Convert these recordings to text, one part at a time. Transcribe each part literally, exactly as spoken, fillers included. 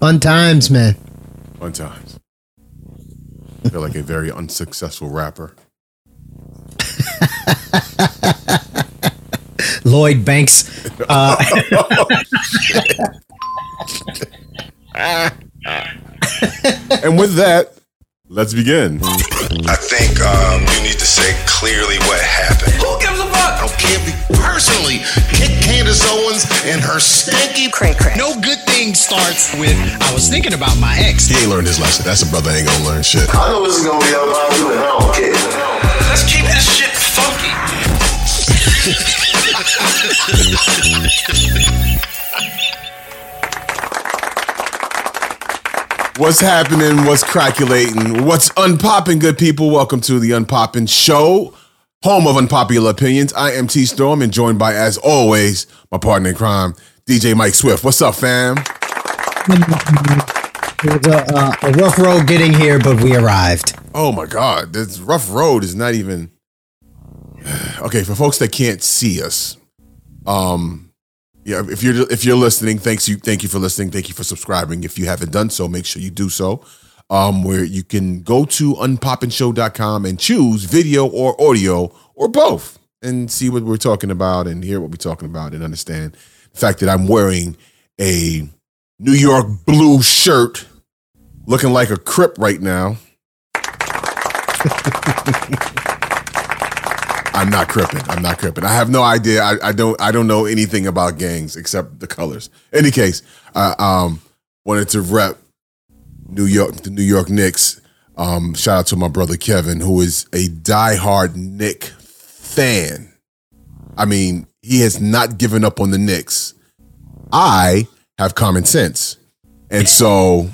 Fun times, man. Fun times. I feel like a very unsuccessful rapper. Lloyd Banks. Uh, and with that, let's begin. I think um, you need to say clearly what happened. Who gives a fuck? I don't care if you personally kick Candace Owens and her stinky cray cray. No good thing starts with, I was thinking about my ex. He ain't learned his lesson. That's a brother ain't gonna learn shit. I know this is gonna be about you and I don't care. Let's keep this shit funky. What's happening? What's craculating? What's unpopping, good people? Welcome to the Unpoppin' Show, home of unpopular opinions. I am T Storm and joined by, as always, my partner in crime, D J Mike Swift. What's up, fam? It was a, uh, a rough road getting here, but we arrived. Oh my God, this rough road is not even... Okay, for folks that can't see us, um, yeah, if you're if you're listening, thanks you, thank you for listening, thank you for subscribing. If you haven't done so, make sure you do so. Um, where you can go to unpoppin show dot com and choose video or audio or both, and see what we're talking about and hear what we're talking about and understand the fact that I'm wearing a New York blue shirt, looking like a Crip right now. I'm not cripping. I'm not cripping. I have no idea. I, I don't. I don't know anything about gangs except the colors. In any case, I um, wanted to rep New York, the New York Knicks. Um, shout out to my brother Kevin, who is a diehard Knick fan. I mean, he has not given up on the Knicks. I have common sense, and so.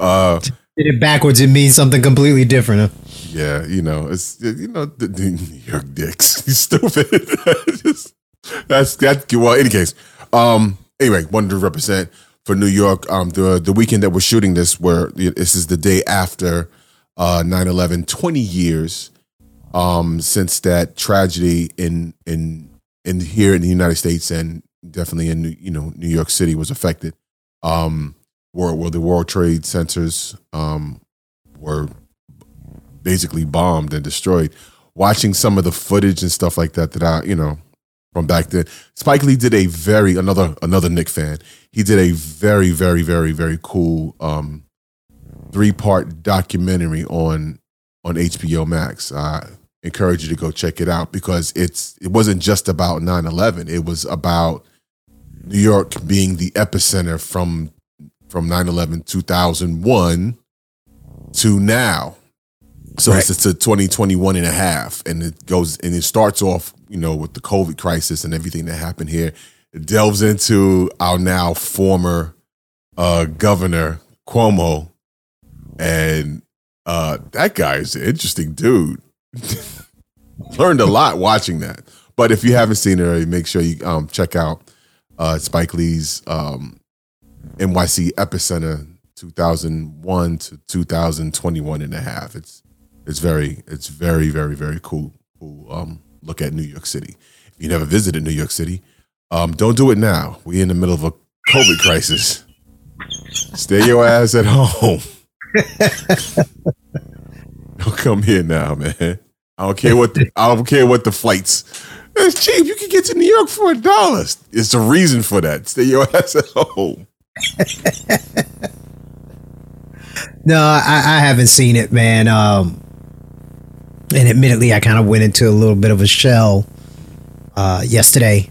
uh, It backwards, it means something completely different. Huh? Yeah, you know, it's you know the, the New York Knicks. He's stupid. Just, that's that. Well, in any case, um, anyway, wanted to represent for New York. Um, the the weekend that we're shooting this, where this is the day after uh nine eleven, twenty years um since that tragedy in in in here in the United States and definitely in you know New York City was affected. Um. Where, where the World Trade Centers um, were basically bombed and destroyed. Watching some of the footage and stuff like that, that I, you know, from back then, Spike Lee did a very, another another Knick fan, he did a very, very, very, very cool um, three-part documentary on on H B O Max. I encourage you to go check it out because it's it wasn't just about nine eleven. It was about New York being the epicenter from from nine eleven two thousand one to now. So right. It's a twenty twenty-one and a half, and it goes and it starts off, you know, with the COVID crisis and everything that happened here. It delves into our now former uh, governor Cuomo, and uh, that guy is an interesting dude. Learned a lot watching that. But if you haven't seen it already, make sure you um, check out uh, Spike Lee's um N Y C Epicenter two thousand one to two thousand twenty-one and a half. It's it's very it's very very very cool. cool um, look at New York City. If you never visited New York City, um, don't do it now. We're in the middle of a COVID crisis. Stay your ass at home. Don't come here now, man. I don't care what the, I don't care what the flights. It's cheap. You can get to New York for a dollar. It's a reason for that. Stay your ass at home. No, I, I haven't seen it, man. Um, and admittedly, I kind of went into a little bit of a shell uh, yesterday.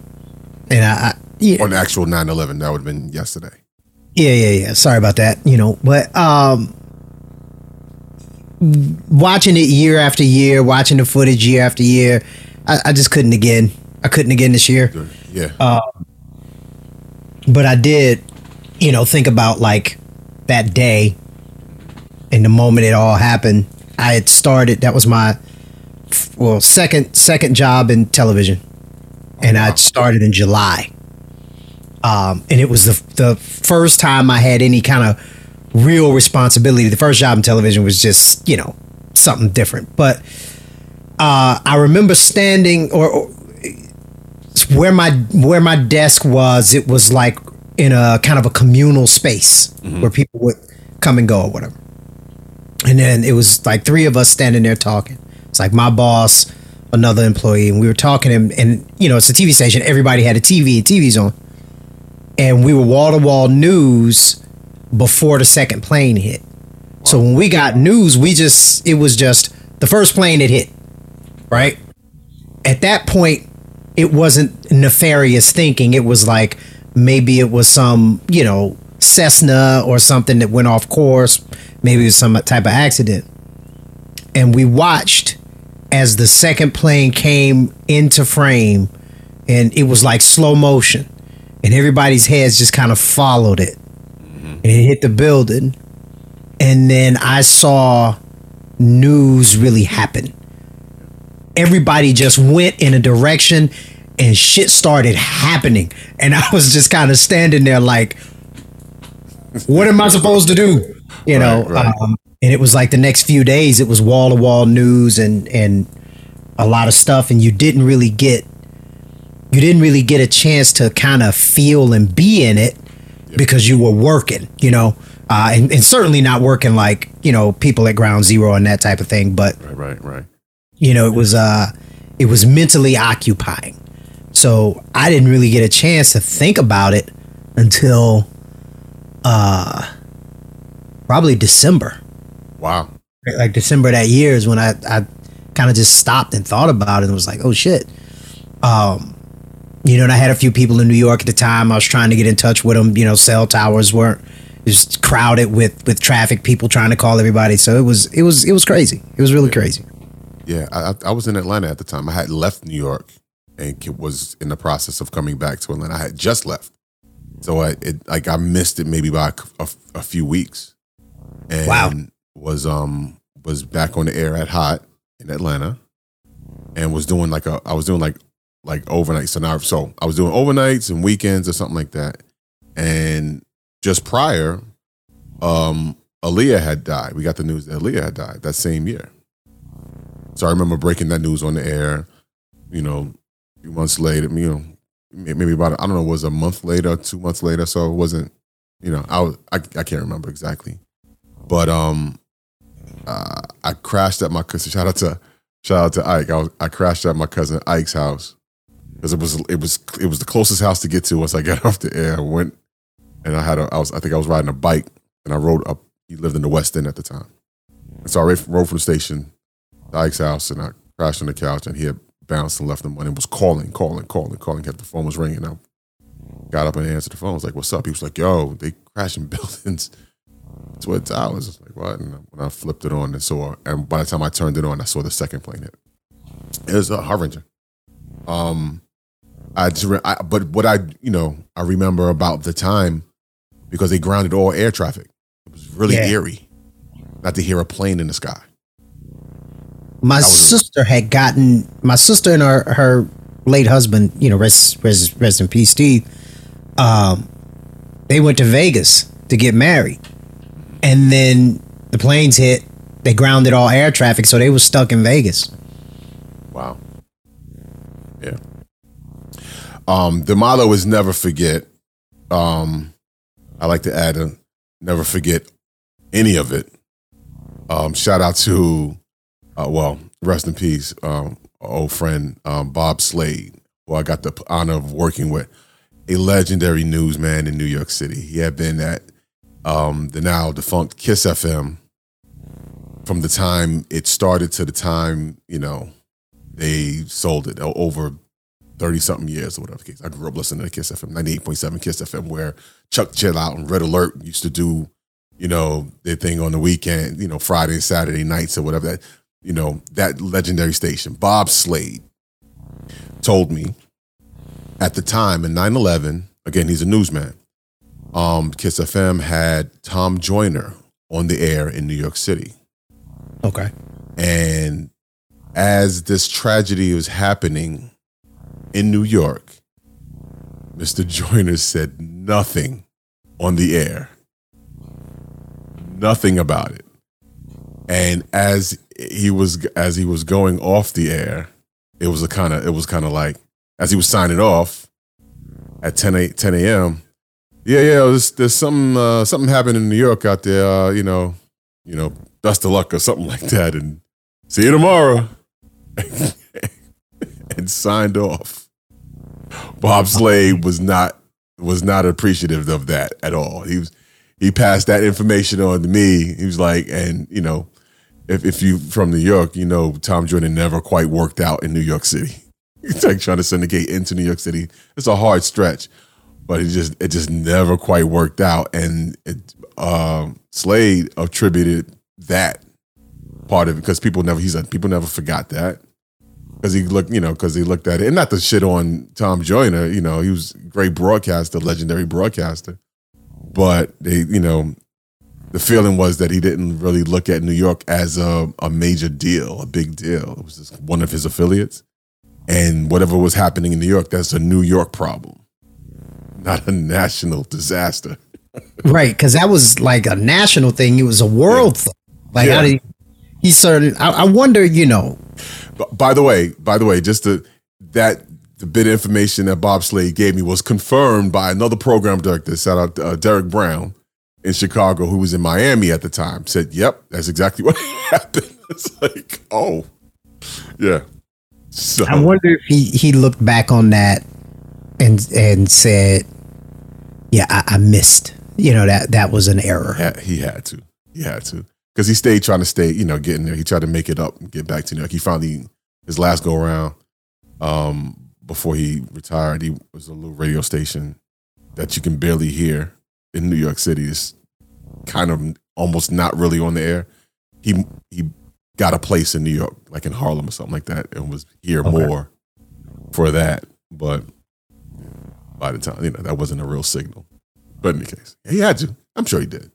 And I, I yeah. On the actual nine eleven, that would have been yesterday. Yeah, yeah, yeah. Sorry about that. You know, but um, watching it year after year, watching the footage year after year, I, I just couldn't again. I couldn't again this year. Yeah. Uh, but I did. You know, think about like that day and the moment it all happened. I had started, that was my well second second job in television, and I started in July. Um, and it was the the first time I had any kind of real responsibility. The first job in television was just, you know, something different. But uh, I remember standing or, or where my where my desk was, it was like in a kind of a communal space mm-hmm. where people would come and go or whatever. And then it was like three of us standing there talking. It's like my boss, another employee, and we were talking, and, and you know, it's a T V station. Everybody had a T V, and T V's on. And we were wall-to-wall news before the second plane hit. Wow. So when we got news, we just, it was just the first plane that hit, right? At that point, it wasn't nefarious thinking. It was like, maybe it was some, you know, Cessna or something that went off course. Maybe it was some type of accident. And we watched as the second plane came into frame, and it was like slow motion. And everybody's heads just kind of followed it. And it hit the building. And then I saw news really happen. Everybody just went in a direction, and shit started happening. And I was just kind of standing there like, what am I supposed to do? You know, right, right. Um, and it was like the next few days, it was wall to wall news and, and a lot of stuff. And you didn't really get, you didn't really get a chance to kind of feel and be in it yep. because you were working, you know, uh, and, and certainly not working like, you know, people at Ground Zero and that type of thing. But, right, right, right. you know, it was, uh, it was mentally occupying. So I didn't really get a chance to think about it until, uh, probably December. Wow. Like December that year is when I, I kind of just stopped and thought about it and was like, oh shit. Um, you know, and I had a few people in New York at the time. I was trying to get in touch with them. You know, cell towers weren't just crowded with, with traffic, people trying to call everybody. So it was, it was, it was crazy. It was really yeah. crazy. Yeah. I, I was in Atlanta at the time. I had left New York and was in the process of coming back to Atlanta. I had just left. So I, it, like I missed it maybe by a, a few weeks. And wow. was, um, was back on the air at Hot in Atlanta and was doing like a, I was doing like, like overnight. So now, so I was doing overnights and weekends or something like that. And just prior, um, Aaliyah had died. We got the news that Aaliyah had died that same year. So I remember breaking that news on the air, you know, a few months later, you know, maybe about, I don't know, it was a month later, two months later. So it wasn't, you know, I was, I, I can't remember exactly. But um, uh, I crashed at my cousin. Shout out to shout out to Ike. I, was, I crashed at my cousin Ike's house because it was it was it was the closest house to get to once I got off the air. I went and I had a, I was I think I was riding a bike and I rode up. He lived in the West End at the time, and so I rode from the station to Ike's house and I crashed on the couch and he had bounced and left the money and was calling, calling, calling, calling. The phone was ringing. I got up and answered the phone. I was like, "What's up?" He was like, "Yo, they crashing buildings." Twin Towers. It's like what? And when I flipped it on and saw, and by the time I turned it on, I saw the second plane hit. It was a Harbinger. Um, I just, re- I, but what I, you know, I remember about the time because they grounded all air traffic. It was really yeah. eerie not to hear a plane in the sky. My sister a- had gotten my sister and her her late husband, you know, rest rest rest in peace, Steve. Um, they went to Vegas to get married. And then the planes hit, they grounded all air traffic, so they were stuck in Vegas. Wow. Yeah. Um, the motto is never forget. Um, I like to add a never forget any of it. Um, shout out to, uh, well, rest in peace, um, old friend, um, Bob Slade, who I got the honor of working with, a legendary newsman in New York City. He had been at Um, the now defunct Kiss F M from the time it started to the time, you know, they sold it over thirty something years or whatever the case. I grew up listening to Kiss F M, ninety-eight point seven Kiss F M, where Chuck Chill Out and Red Alert used to do, you know, their thing on the weekend, you know, Friday and Saturday nights or whatever that, you know, that legendary station. Bob Slade told me at the time in nine eleven, again, he's a newsman. Um, Kiss F M had Tom Joyner on the air in New York City. Okay. And as this tragedy was happening in New York, Mister Joyner said nothing on the air. Nothing about it. And as he was as he was going off the air, it was a kind of it was kind of like, as he was signing off at ten a.m. Yeah, yeah, there's, there's something uh, something happened in New York out there. Uh, you know, you know, best of luck or something like that. And see you tomorrow. And signed off. Bob Slade was not was not appreciative of that at all. He was he passed that information on to me. He was like, and you know, if if you from New York, you know, Tom Joyner never quite worked out in New York City. It's like trying to syndicate into New York City. It's a hard stretch, but it just it just never quite worked out. And it, uh, Slade attributed that part of it because people never he's like people never forgot that. Because he looked, you know, because he looked at it, and not to shit on Tom Joyner, you know, he was a great broadcaster, legendary broadcaster. But they, you know, the feeling was that he didn't really look at New York as a, a major deal, a big deal. It was just one of his affiliates, and whatever was happening in New York, that's a New York problem, not a national disaster. Right? Because that was like a national thing; it was a world yeah. thing. Like, yeah. how did he, he started? I, I wonder, you know. By the way, by the way, just the, that the bit of information that Bob Slade gave me was confirmed by another program director, shout out uh, Derek Brown in Chicago, who was in Miami at the time. Said, "Yep, that's exactly what happened." It's like, oh, yeah. So I wonder if he, he looked back on that and and said, "Yeah, I, I missed. You know that that was an error." He had to. He had to. Because he stayed trying to stay, you know, getting there. He tried to make it up and get back to New York. He finally, his last go around um, before he retired, he was a little radio station that you can barely hear in New York City. It's kind of almost not really on the air. He he got a place in New York, like in Harlem or something like that, and was here okay. more for that. But by the time, you know, that wasn't a real signal. But in any case, he had to. I'm sure he did.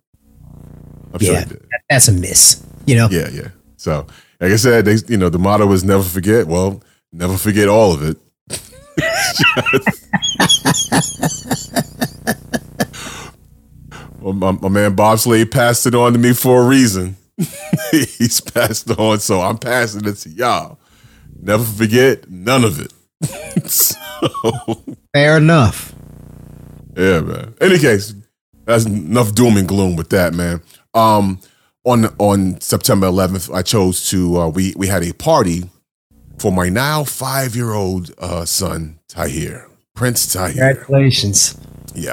I'm yeah, sure he did. That's a miss, you know? Yeah, yeah. So, like I said, they, you know, the motto is never forget. Well, never forget all of it. Well, my, my man Bob Slade passed it on to me for a reason. He's passed on, so I'm passing it to y'all. Never forget none of it. So, fair enough. Yeah, man. In any case, that's enough doom and gloom with that, man. Um, on on September eleventh, I chose to uh, we we had a party for my now five year old uh, son Tahir, Prince Tahir. Congratulations! Yeah,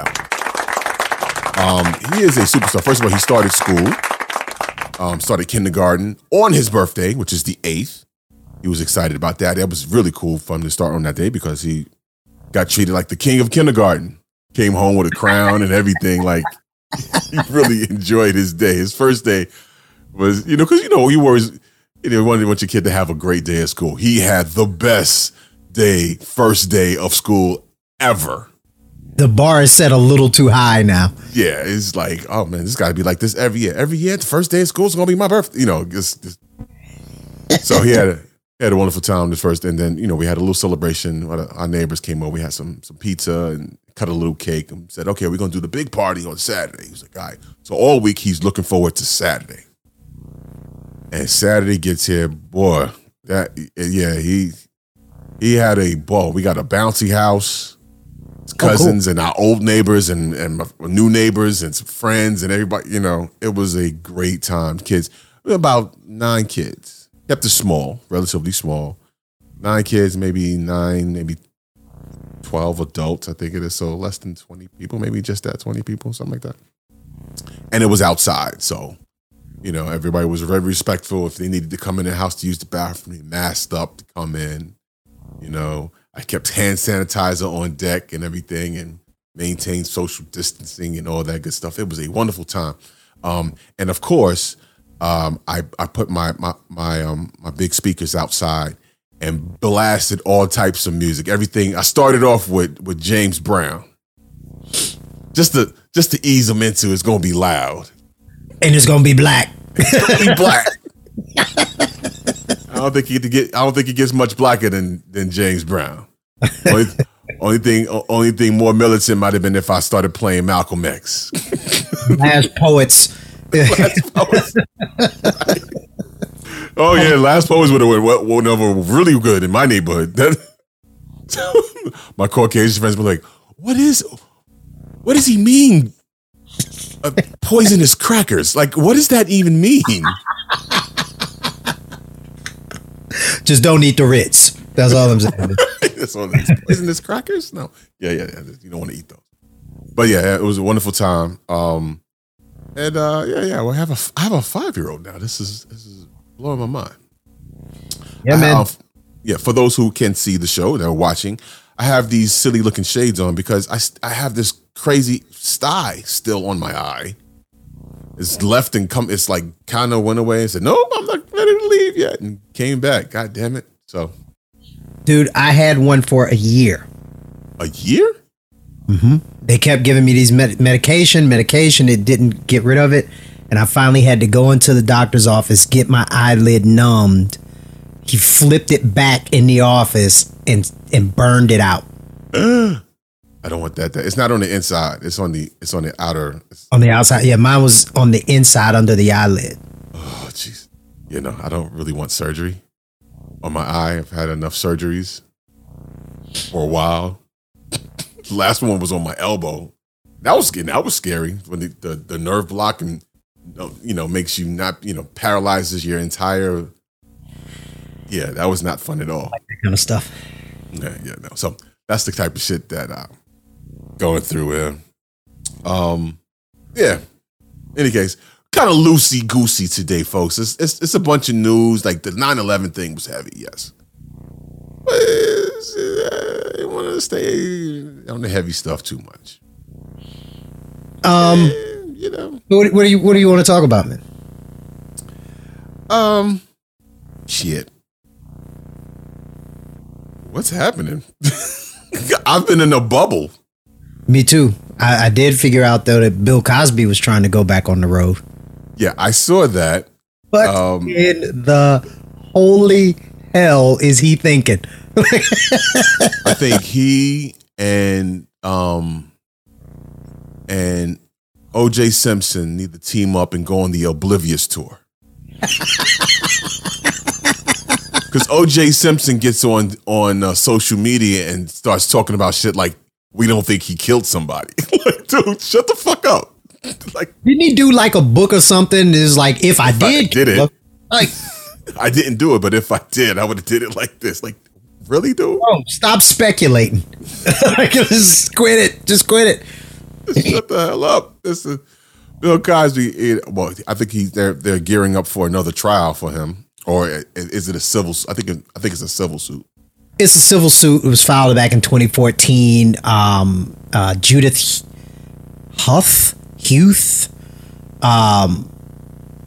um, he is a superstar. First of all, he started school, um, started kindergarten on his birthday, which is the eighth. He was excited about that. That was really cool for him to start on that day because he got treated like the king of kindergarten. Came home with a crown and everything. Like, he really enjoyed his day. His first day was, you know, because, you know, you always, you know, want your kid to have a great day at school. He had the best day, first day of school ever. The bar is set a little too high now. Yeah, it's like, oh, man, this got to be like this every year. Every year, the first day of school is going to be my birthday. You know, just, just. So he had a, he had a wonderful time this first. And then, you know, we had a little celebration. Our neighbors came over. We had some some pizza and cut a little cake and said, okay, we're going to do the big party on Saturday. He was like, all right. So all week he's looking forward to Saturday. And Saturday gets here, boy, that, yeah, he he had a ball. We got a bouncy house, his cousins oh, cool. and our old neighbors and, and my new neighbors and some friends and everybody, you know, it was a great time. Kids, we had about nine kids, kept it small, relatively small. Nine kids, maybe nine, maybe twelve adults, I think it is. So less than twenty people, maybe just that twenty people, something like that. And it was outside. So, you know, everybody was very respectful. If they needed to come in the house to use the bathroom, they masked up to come in. You know, I kept hand sanitizer on deck and everything and maintained social distancing and all that good stuff. It was a wonderful time. Um, and of course, um, I, I put my, my, my, um, my big speakers outside and blasted all types of music. Everything. I started off with with James Brown, just to just to ease him into it's gonna be loud, and it's gonna be black. It's gonna be black. I don't think he get. I don't think he gets much blacker than than James Brown. Only, only thing, only thing more militant might have been if I started playing Malcolm X. Last poets. Last poets. Right. Oh yeah, Last Poets would have went over really good in my neighborhood. my Caucasian friends were like, what is, what does he mean? Uh, poisonous crackers. Like, what does that even mean? Just don't eat the Ritz. That's all I'm saying. That's all I'm saying. Poisonous crackers? No. Yeah, yeah, yeah. You don't want to eat those. But yeah, it was a wonderful time. Um, and uh, yeah, yeah. Well, I have a I have a five year old now. This is this is blowing my mind. Yeah, man. Have, yeah, for those who can see the show that are watching, I have these silly looking shades on because I I have this crazy sty still on my eye. It's left and come. It's like kind of went away and said, "Nope, I'm not ready to leave yet," and came back. God damn it! So, dude, I had one for a year. A year? Mm-hmm. They kept giving me these med- medication, medication. It didn't get rid of it, and I finally had to go into the doctor's office, get my eyelid numbed. He flipped it back in the office and and burned it out. I don't want that. That it's not on the inside. It's on the it's on the outer. On the outside. Yeah, mine was on the inside under the eyelid. Oh, jeez. You know, I don't really want surgery on my eye. I've had enough surgeries for a while. The last one was on my elbow. That was that was scary when the the, the nerve block and you know makes you not you know paralyzes your entire. Yeah, that was not fun at all. Like that kind of stuff. Yeah, yeah, no. So that's the type of shit that I'm going through here. Um, yeah. In any case, kind of loosey goosey today, folks. It's, it's it's a bunch of news. Like the nine eleven thing was heavy, yes. But I want to stay on the heavy stuff too much. Um, and, you know. What, what do you What do you want to talk about, man? Um, shit. What's happening? I've been in a bubble. Me too. I, I did figure out though that Bill Cosby was trying to go back on the road. Yeah, I saw that. What um, in the holy hell is he thinking? I think he and um and O J Simpson need to team up and go on the Oblivious tour. Because O J Simpson gets on on uh, social media and starts talking about shit like we don't think he killed somebody. Like, dude, shut the fuck up. Like, didn't he do like a book or something? Is like if, if I did, I did it. Like, I didn't do it, but if I did, I would have did it like this. Like, really, dude? Oh, stop speculating. Just quit it. Just quit it. Just shut the hell up. This is Bill Cosby. It, well, I think he's they're they're gearing up for another trial for him. Or is it a civil? I think it, I think it's a civil suit. It's a civil suit. It was filed back in twenty fourteen. Um, uh, Judith Huff, Huth, um,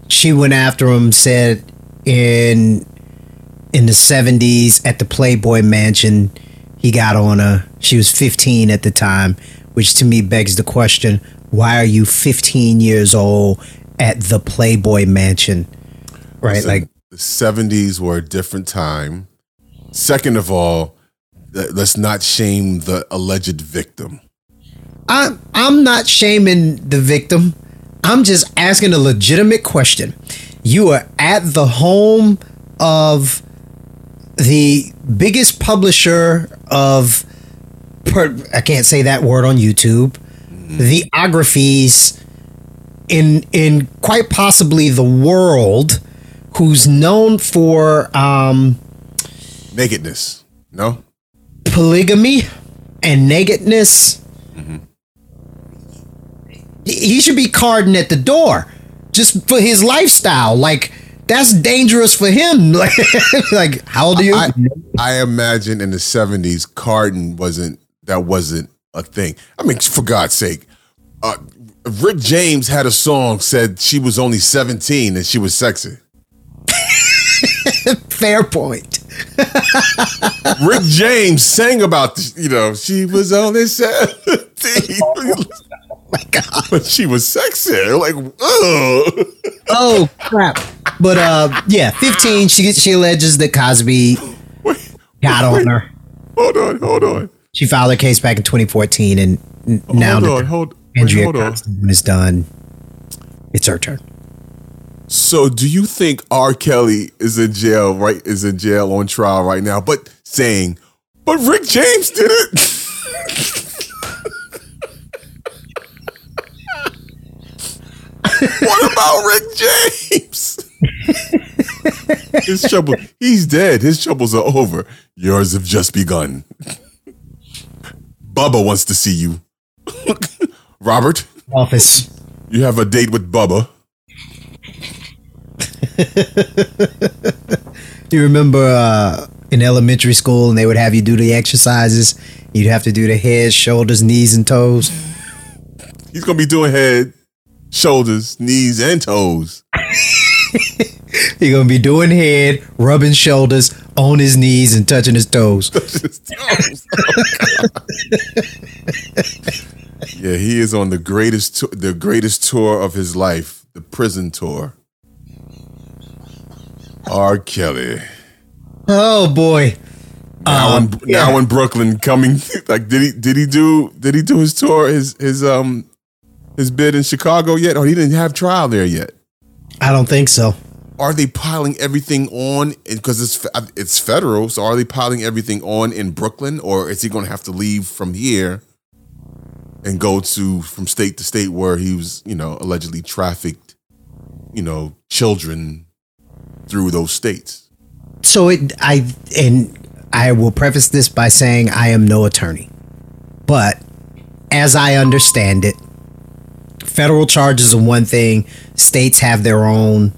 she went after him. Said in in the seventies at the Playboy Mansion, he got on her. She was fifteen at the time, which to me begs the question: why are you fifteen years old at the Playboy Mansion? Right, Listen. like. The seventies were a different time. Second of all, th- let's not shame the alleged victim. I, I'm not shaming the victim. I'm just asking a legitimate question. You are at the home of the biggest publisher of, per- I can't say that word on YouTube, the theographies in in quite possibly the world. Who's known for um, nakedness? No, polygamy and nakedness. Mm-hmm. He should be carding at the door just for his lifestyle. Like that's dangerous for him. Like how old are you? I, I imagine in the seventies, carding wasn't that wasn't a thing. I mean, for God's sake. Uh, Rick James had a song said she was only seventeen and she was sexy. Fair point. Rick James sang about this, you know, she was only seventeen. Oh my God. But she was sexy. Like, oh. Oh, crap. But uh, yeah, fifteen, she she alleges that Cosby wait, got wait, on her. Hold on, hold on. She filed her case back in twenty fourteen and hold now on, the, hold, Andrea wait, hold Constant on. Is done. It's her turn. So do you think R. Kelly is in jail, right? Is in jail on trial right now, but saying But Rick James did it. What about Rick James? His trouble, he's dead. His troubles are over. Yours have just begun. Bubba wants to see you. Robert. Office. You have a date with Bubba. You remember uh, in elementary school and they would have you do the exercises? You'd have to do the head, shoulders, knees, and toes. He's going to be doing head, shoulders, knees, and toes. He's going to be doing head, rubbing shoulders, on his knees, and touching his toes. His toes. Oh, yeah, he is on the greatest to- the greatest tour of his life, the prison tour. R. Kelly. Oh boy! Now, um, in, yeah. now in Brooklyn, coming like did he did he do did he do his tour his his um his bid in Chicago yet? Or he didn't have trial there yet? I don't think so. Are they piling everything on because it's it's federal? So are they piling everything on in Brooklyn, or is he going to have to leave from here and go to from state to state where he was, you know, allegedly trafficked, you know, children through those states? So it, I, and I will preface this by saying I am no attorney, but as I understand it, federal charges are one thing. States have their own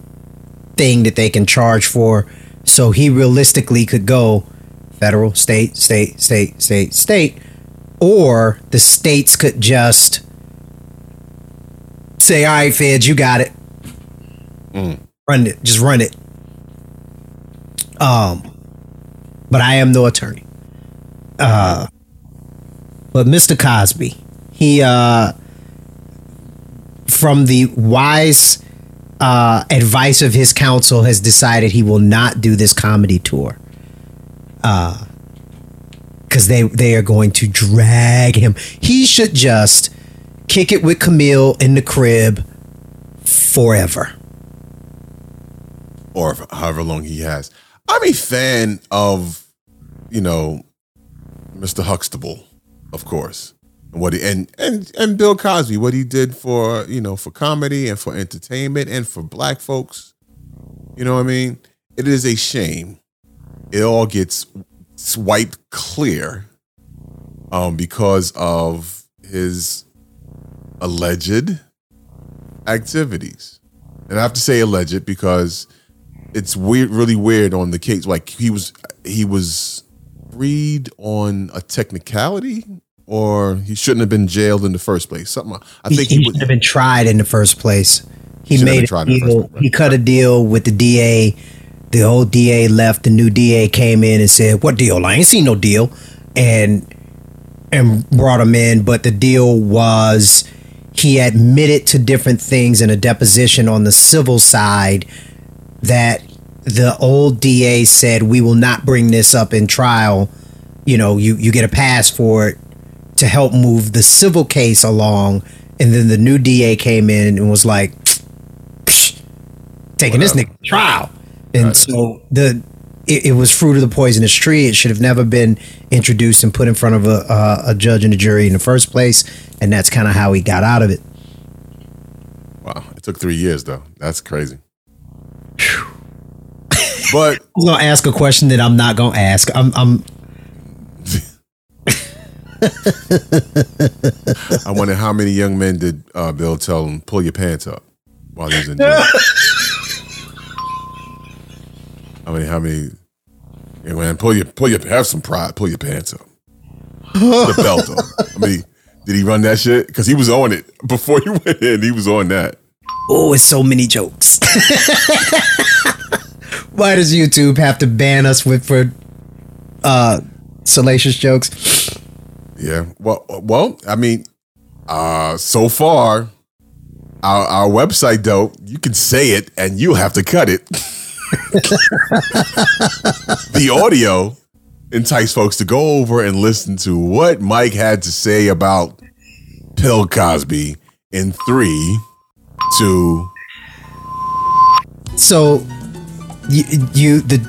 thing that they can charge for. So he realistically could go federal, state, state, state, state, state, or the states could just say, all right, feds, you got it. Mm. Run it. Just run it. Um, but I am no attorney. Uh, but Mister Cosby, he, uh, from the wise uh, advice of his counsel, has decided he will not do this comedy tour. Uh, because they, they are going to drag him. He should just kick it with Camille in the crib forever. Or however long he has. I'm a fan of, you know, Mister Huxtable, of course, and what he, and, and and Bill Cosby, what he did for, you know, for comedy and for entertainment and for black folks. You know what I mean? It is a shame. It all gets swiped clear um, because of his alleged activities. And I have to say alleged because it's weird, really weird on the case. Like he was, he was freed on a technicality, or he shouldn't have been jailed in the first place. Something I think he, he, he should have been tried in the first place. He made a deal, place, right? He cut a deal with the D A. The old D A left. The new D A came in and said, "What deal? I ain't seen no deal," and and brought him in. But the deal was he admitted to different things in a deposition on the civil side that the old D A said, we will not bring this up in trial. You know, you, you get a pass for it to help move the civil case along. And then the new D A came in and was like, psh, taking Whatever. this nigga to trial. And right. so the it, it was fruit of the poisonous tree. It should have never been introduced and put in front of a, uh, a judge and a jury in the first place. And that's kind of how he got out of it. Wow. It took three years, though. That's crazy. But I'm gonna ask a question that I'm not gonna ask. I'm, I'm I wonder how many young men did uh, Bill tell him pull your pants up while he was in jail. I mean, how many? Hey man, pull your pull your have some pride. Pull your pants up. The belt up. I mean, did he run that shit? Because he was on it before he went in. He was on that. Oh, it's so many jokes. Why does YouTube have to ban us with for uh, salacious jokes? Yeah, well, well, I mean, uh, so far, our, our website, though, you can say it and you have to cut it. The audio entices folks to go over and listen to what Mike had to say about Bill Cosby in three, two. So... You, you the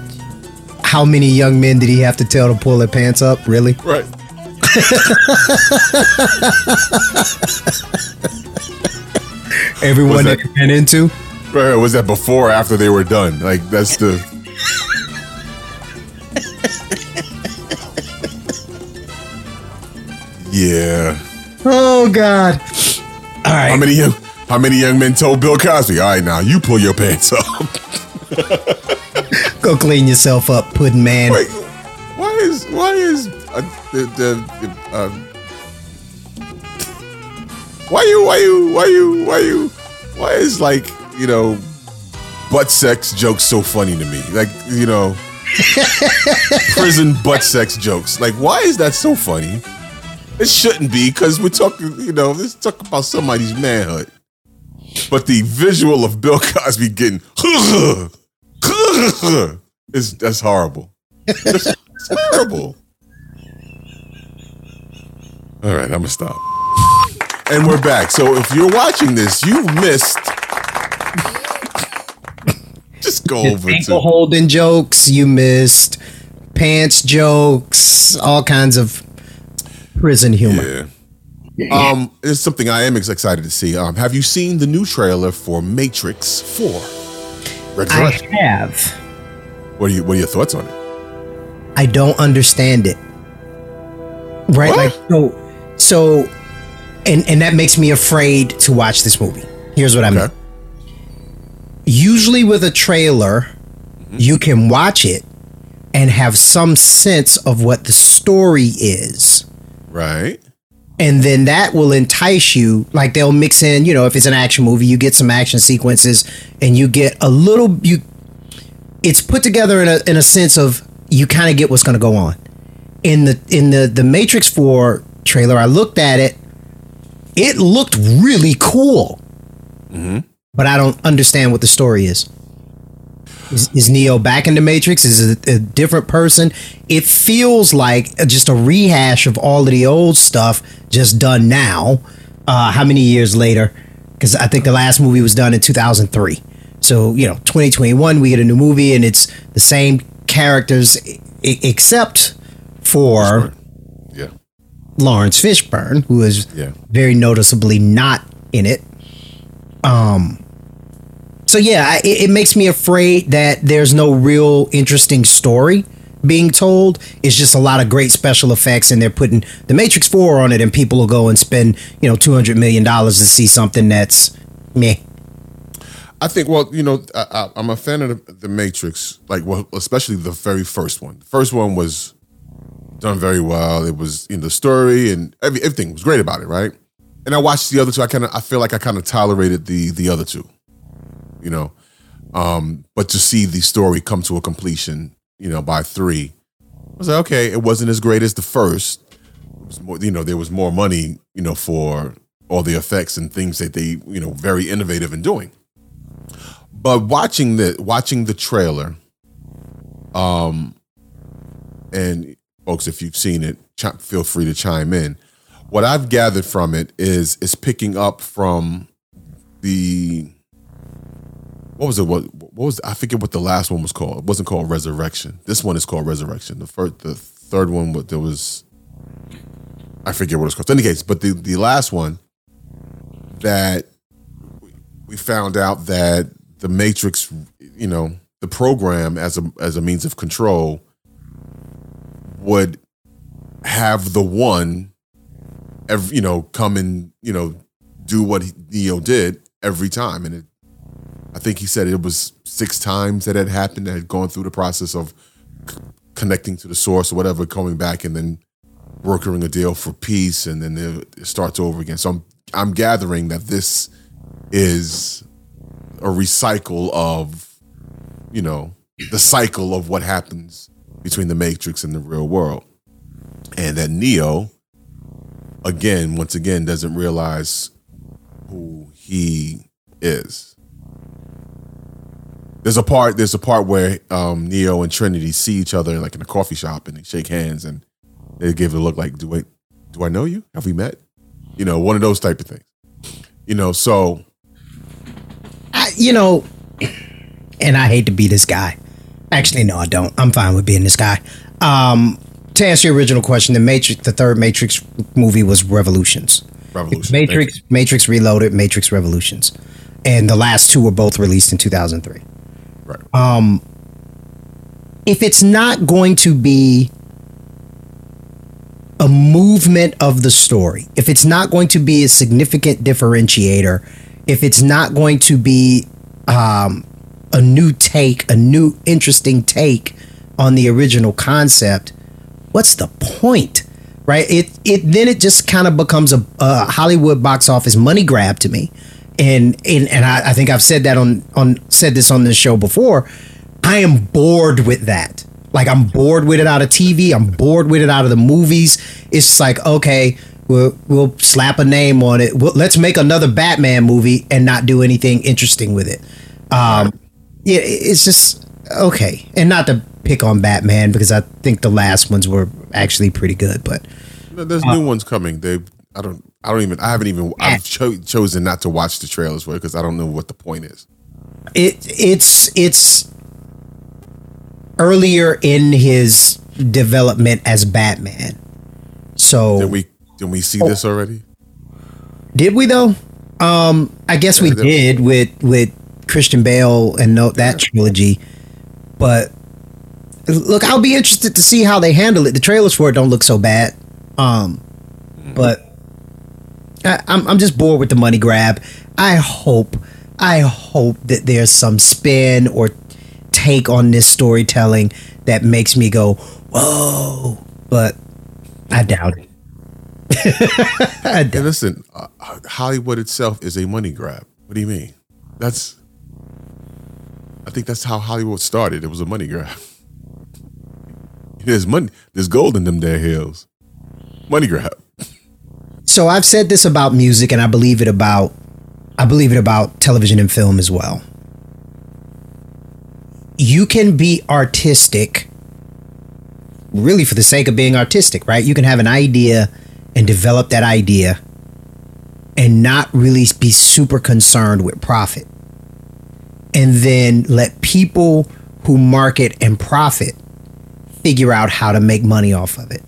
how many young men did he have to tell to pull their pants up? Really? Right. Everyone that, that he ran into? Right. Was that before or after they were done? Like, that's the... Yeah. Oh, God. All right. How many young, how many young men told Bill Cosby, all right, now you pull your pants up. Go clean yourself up, Puddin' Man. Wait, why is, why is, uh, the, the, uh, why you, why you, why you, why you, why is, like, you know, butt sex jokes so funny to me? Like, you know, prison butt sex jokes. Like, why is that so funny? It shouldn't be, because we're talking, you know, let's talk about somebody's manhood. But the visual of Bill Cosby getting is that's horrible. It's horrible. All right, I'm gonna stop. And we're back. So if you're watching this, you missed. Just go over to ankle holding jokes. You missed pants jokes. All kinds of. Prison humor. Yeah. Um, it's something I am excited to see. Um, have you seen the new trailer for Matrix four? Red I Red. have. What are you? What are your thoughts on it? I don't understand it. Right? What? Like so, so, and and that makes me afraid to watch this movie. Here's what okay. I mean. Usually, with a trailer, mm-hmm. you can watch it and have some sense of what the story is. Right. And then that will entice you. Like they'll mix in, you know, if it's an action movie, you get some action sequences and you get a little, you, it's put together in a, in a sense of you kind of get what's going to go on in the, in the, the Matrix four trailer. I looked at it. It looked really cool, mm-hmm. but I don't understand what the story is. Is, is Neo back in the Matrix? Is it a different person? It feels like just a rehash of all of the old stuff just done now. Uh, how many years later? Because I think the last movie was done in two thousand three. So, you know, twenty twenty-one, we get a new movie and it's the same characters I- except for yeah. Lawrence Fishburne, who is yeah. very noticeably not in it. Um... So, yeah, it, it makes me afraid that there's no real interesting story being told. It's just a lot of great special effects and they're putting the Matrix four on it and people will go and spend, you know, two hundred million dollars to see something that's meh. I think, well, you know, I, I, I'm a fan of the, the Matrix, like, well, especially the very first one. The first one was done very well. It was in the story and every, everything was great about it, right? And I watched the other two. I kind of, I feel like I kind of tolerated the the other two. You know, um, but to see the story come to a completion, you know, by three, I was like, okay, it wasn't as great as the first. It was more, you know, there was more money, you know, for all the effects and things that they, you know, very innovative in doing. But watching the watching the trailer, um, and folks, if you've seen it, ch- feel free to chime in. What I've gathered from it is it's picking up from the. What was it? What, what was I forget what the last one was called? It wasn't called Resurrection. This one is called Resurrection. The first, the third one, what there was, I forget what it's called. In any case, but the, the last one that we found out that the Matrix, you know, the program as a as a means of control would have the one, every, you know, come and you know do what Neo did every time, and it. I think he said it was six times that had happened, that had gone through the process of c- connecting to the source or whatever, coming back and then brokering a deal for peace, and then it starts over again. So I'm I'm gathering that this is a recycle of, you know, the cycle of what happens between the Matrix and the real world. And that Neo, again, once again, doesn't realize who he is. There's a part. There's a part where um, Neo and Trinity see each other, like in a coffee shop, and they shake hands, and they give it a look like, "Do I, do I know you? Have we met?" You know, one of those type of things. You know, so, I, you know, and I hate to be this guy, Actually, no, I don't. I'm fine with being this guy. Um, to answer your original question, the Matrix, the third Matrix movie was Revolutions. Revolutions. Matrix, Matrix Reloaded, Matrix Revolutions. And the last two were both released in two thousand three. Right. Um, if it's not going to be a movement of the story, if it's not going to be a significant differentiator, if it's not going to be um, a new take, a new interesting take on the original concept, what's the point, right? It it then it just kind of becomes a, a Hollywood box office money grab to me, and and, and I, I think I've said that on on said this on this show before. I am bored with that. Like, I'm bored with it out of T V. I'm bored with it out of the movies. It's just like, okay, we'll, we'll slap a name on it. We'll, let's make another Batman movie and not do anything interesting with it. Um, yeah, it's just, okay. And not to pick on Batman, because I think the last ones were actually pretty good. But no, there's uh, new ones coming. They, I don't, I don't even, I haven't even, I've cho- chosen not to watch the trailers for it because I don't know what the point is. It, it's, it's. Earlier in his development as Batman, so did we did we see oh, this already? Did we though? Um, I guess yeah, we did we. with with Christian Bale and no, that yeah. trilogy. But look, I'll be interested to see how they handle it. The trailers for it don't look so bad, um, mm-hmm. but I, I'm I'm just bored with the money grab. I hope I hope that there's some spin or take on this storytelling that makes me go whoa, but I doubt it. I doubt and listen, uh, Hollywood itself is a money grab. What do you mean? That's, I think that's how Hollywood started. It was a money grab. There's money. There's gold in them there hills. Money grab. So I've said this about music, and I believe it about, I believe it about television and film as well. You can be artistic really for the sake of being artistic, right? You can have an idea and develop that idea and not really be super concerned with profit. And then let people who market and profit figure out how to make money off of it.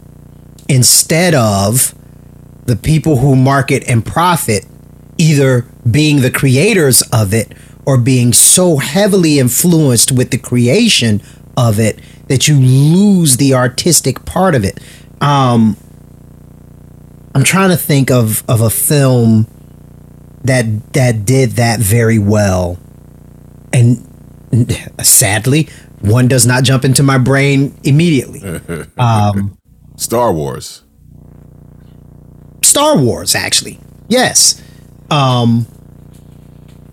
Instead of the people who market and profit either being the creators of it or being so heavily influenced with the creation of it that you lose the artistic part of it. Um, I'm trying to think of, of a film that that did that very well. And sadly, one does not jump into my brain immediately. Um, Star Wars. Star Wars, actually. Yes. Um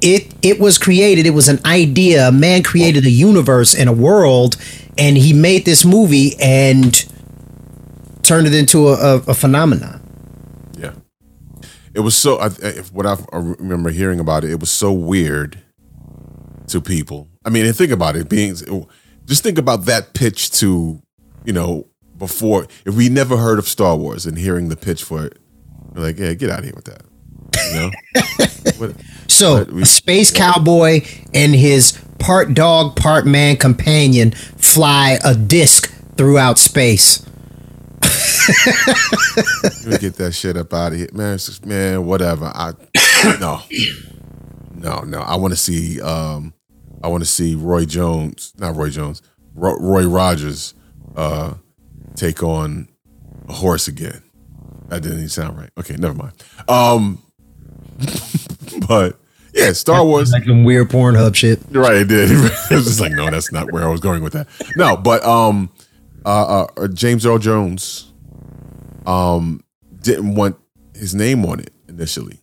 It it was created. It was an idea. A man created a universe and a world, and he made this movie and turned it into a, a, a phenomenon. Yeah, it was so. I, what I remember hearing about it, it was so weird to people. I mean, and think about it. Being just think about that pitch to, you know, before, if we never heard of Star Wars and hearing the pitch for it, we're like, yeah, get out of here with that. You know? what, so what we, a space what? cowboy and his part dog, part man companion fly a disc throughout space. Let me get that shit up out of here, man. Just, man, whatever. I no, no, no. I want to see. Um, I want to see Roy Jones, not Roy Jones, Ro- Roy Rogers, uh, take on a horse again. That didn't even sound right. Okay, never mind. Um. But yeah, Star Wars, like some weird Pornhub shit. Right, it did. It was just like, no, that's not where I was going with that. No, but um, uh, uh, James Earl Jones, um, didn't want his name on it initially.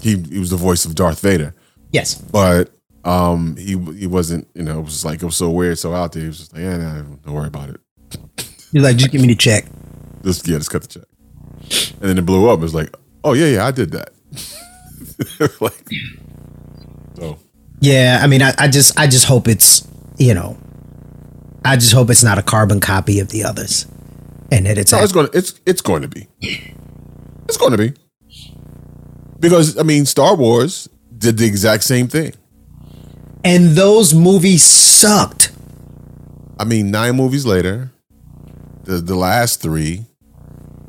He he was the voice of Darth Vader. Yes, but um, he he wasn't. You know, it was just like, it was so weird, so out there. He was just like, yeah, nah, don't worry about it. You're like, just give me the check. Just yeah, just cut the check. And then it blew up. It was like, oh yeah, yeah, I did that. Like, so. Yeah, I mean, I, I just, I just hope it's, you know, I just hope it's not a carbon copy of the others, and that it's. No, it's going. It's it's going to be. It's going to be. Because I mean, Star Wars did the exact same thing. And those movies sucked. I mean, nine movies later, the the last three,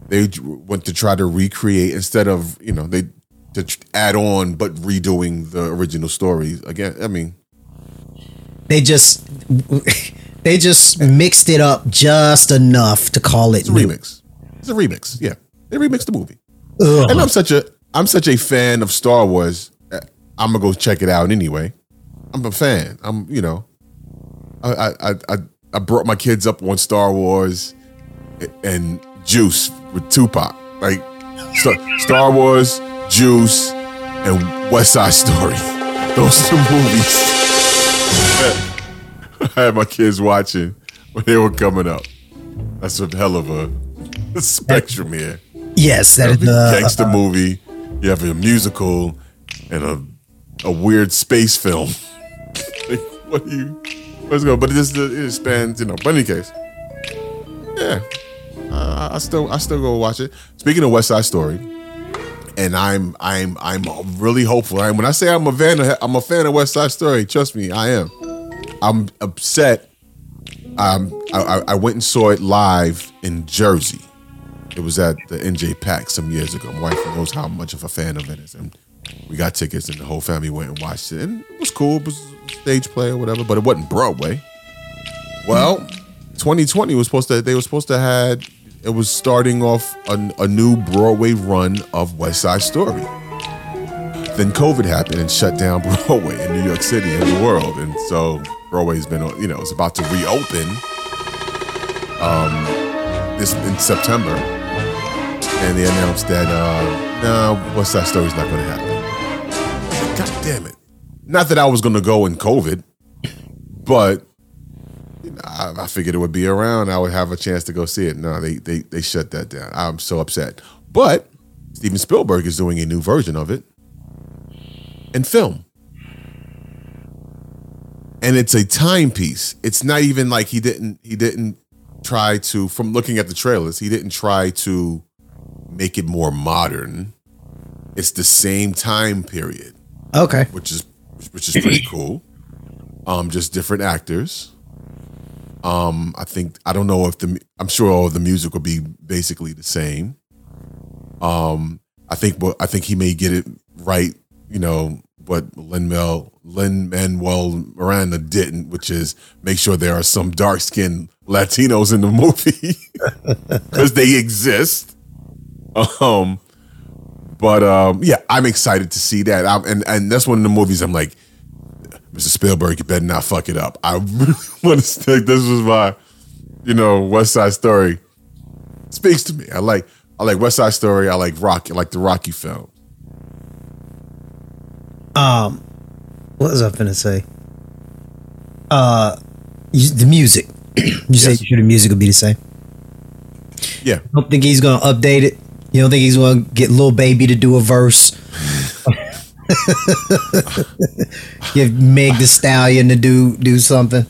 they went to try to recreate instead of, you know, they to add on but redoing the original story again. I mean, they just they just mixed it up just enough to call it it's a new. remix. It's a remix. Yeah, they remixed the movie. Ugh. And I'm such a I'm such a fan of Star Wars. I'm gonna go check it out anyway. I'm a fan. I'm you know, I I I, I brought my kids up on Star Wars and Juice with Tupac, like Star Wars, Juice, and West Side Story. Those two movies I had my kids watching when they were coming up. That's a hell of a spectrum here. Yes, that is a gangster movie. You have a musical and a a weird space film. Like, what do you? Let's go. But it just it spans, you know. But in any case, yeah, uh, I still I still go watch it. Speaking of West Side Story, and I'm I'm I'm really hopeful. I, when I say I'm a fan, of, I'm a fan of West Side Story. Trust me, I am. I'm upset. Um, I, I went and saw it live in Jersey. It was at the N J Pack some years ago. My wife knows how much of a fan of it is. And we got tickets and the whole family went and watched it. And it was cool. It was stage play or whatever, but it wasn't Broadway. Well, twenty twenty was supposed to, they were supposed to had, it was starting off a, a new Broadway run of West Side Story. Then COVID happened and shut down Broadway in New York City and the world. And so Broadway's been, you know, it's about to reopen um, this in September. And they announced that, uh, no, West Side Story's not going to happen. God damn it. Not that I was going to go in COVID, but you know, I, I figured it would be around. I would have a chance to go see it. No, they they they shut that down. I'm so upset. But Steven Spielberg is doing a new version of it in film. And it's a timepiece. It's not even like he didn't he didn't try to, from looking at the trailers, he didn't try to make it more modern. It's the same time period. Okay. Which is which is pretty cool. Um, just different actors. Um, I think I don't know if the I'm sure all of the music will be basically the same. Um, I think well, I think he may get it right. You know what Lin-Manuel Lin-Manuel Miranda didn't, which is make sure there are some dark skinned Latinos in the movie because they exist. Um. But um, yeah, I'm excited to see that. I'm, and, and that's one of the movies I'm like, Mister Spielberg, you better not fuck it up. I really want to stick. This was my, you know, West Side Story. It speaks to me. I like I like West Side Story. I like Rocky. I like the Rocky film. Um, what was I finna say? Uh, you, the music. you yes. say the music will be the same. Yeah. I don't think he's gonna update it. You don't think he's going to get Lil Baby to do a verse? Give Meg Thee Stallion to do do something?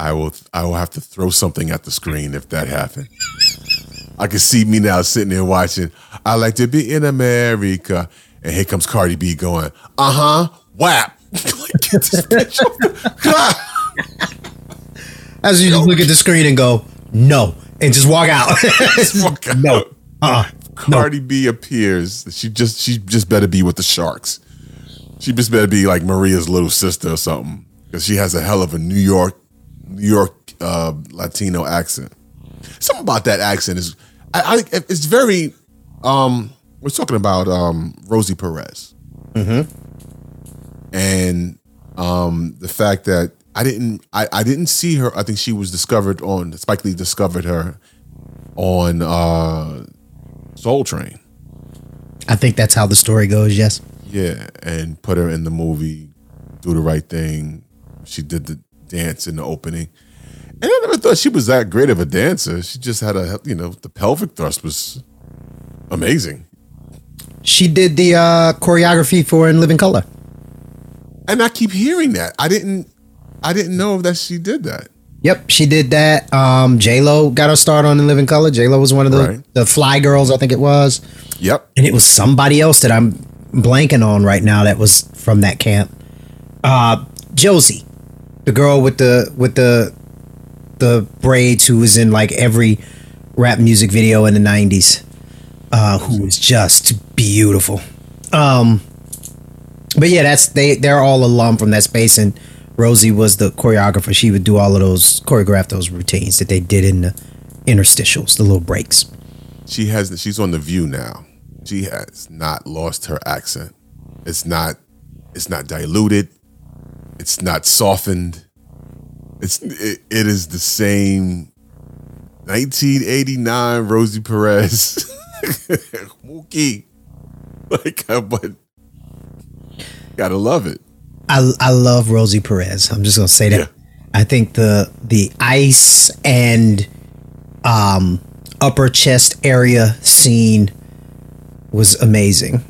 I will I will have to throw something at the screen if that happened. I can see me now sitting there watching, I like to be in America. And here comes Cardi B going, uh-huh, whap. Get this bitch off the As you just look at the screen and go, no. And just walk out. Just walk out. No. Uh-uh. Cardi no. B appears. She just she just better be with the Sharks. She just better be like Maria's little sister or something, because she has a hell of a New York New York uh, Latino accent. Something about that accent is I, I it's very. Um, we're talking about um, Rosie Perez, mm-hmm. and um, the fact that I didn't I, I didn't see her. I think she was discovered on Spike Lee discovered her on. Uh, Soul Train. I think that's how the story goes, yes. Yeah, and put her in the movie, Do the Right Thing. She did the dance in the opening. And I never thought she was that great of a dancer. She just had a, you know, the pelvic thrust was amazing. She did the uh, choreography for In Living Color. And I keep hearing that. I didn't I didn't know that she did that. Yep, she did that. Um, J Lo got her start on In Living Color. J Lo was one of the, right. the fly girls, I think it was. Yep. And it was somebody else that I'm blanking on right now that was from that camp. Uh, Josie, the girl with the with the the braids who was in like every rap music video in the nineties, uh, who was just beautiful. Um, but yeah, that's they they're all alum from that space, and Rosie was the choreographer. She would do all of those, choreograph those routines that they did in the interstitials, the little breaks. She has the, she's on The View now. She has not lost her accent. It's not it's not diluted. It's not softened. It's it, it is the same nineteen eighty-nine Rosie Perez. Mookie. Like, but gotta love it. I I love Rosie Perez. I'm just gonna say that. Yeah. I think the the ice and um upper chest area scene was amazing.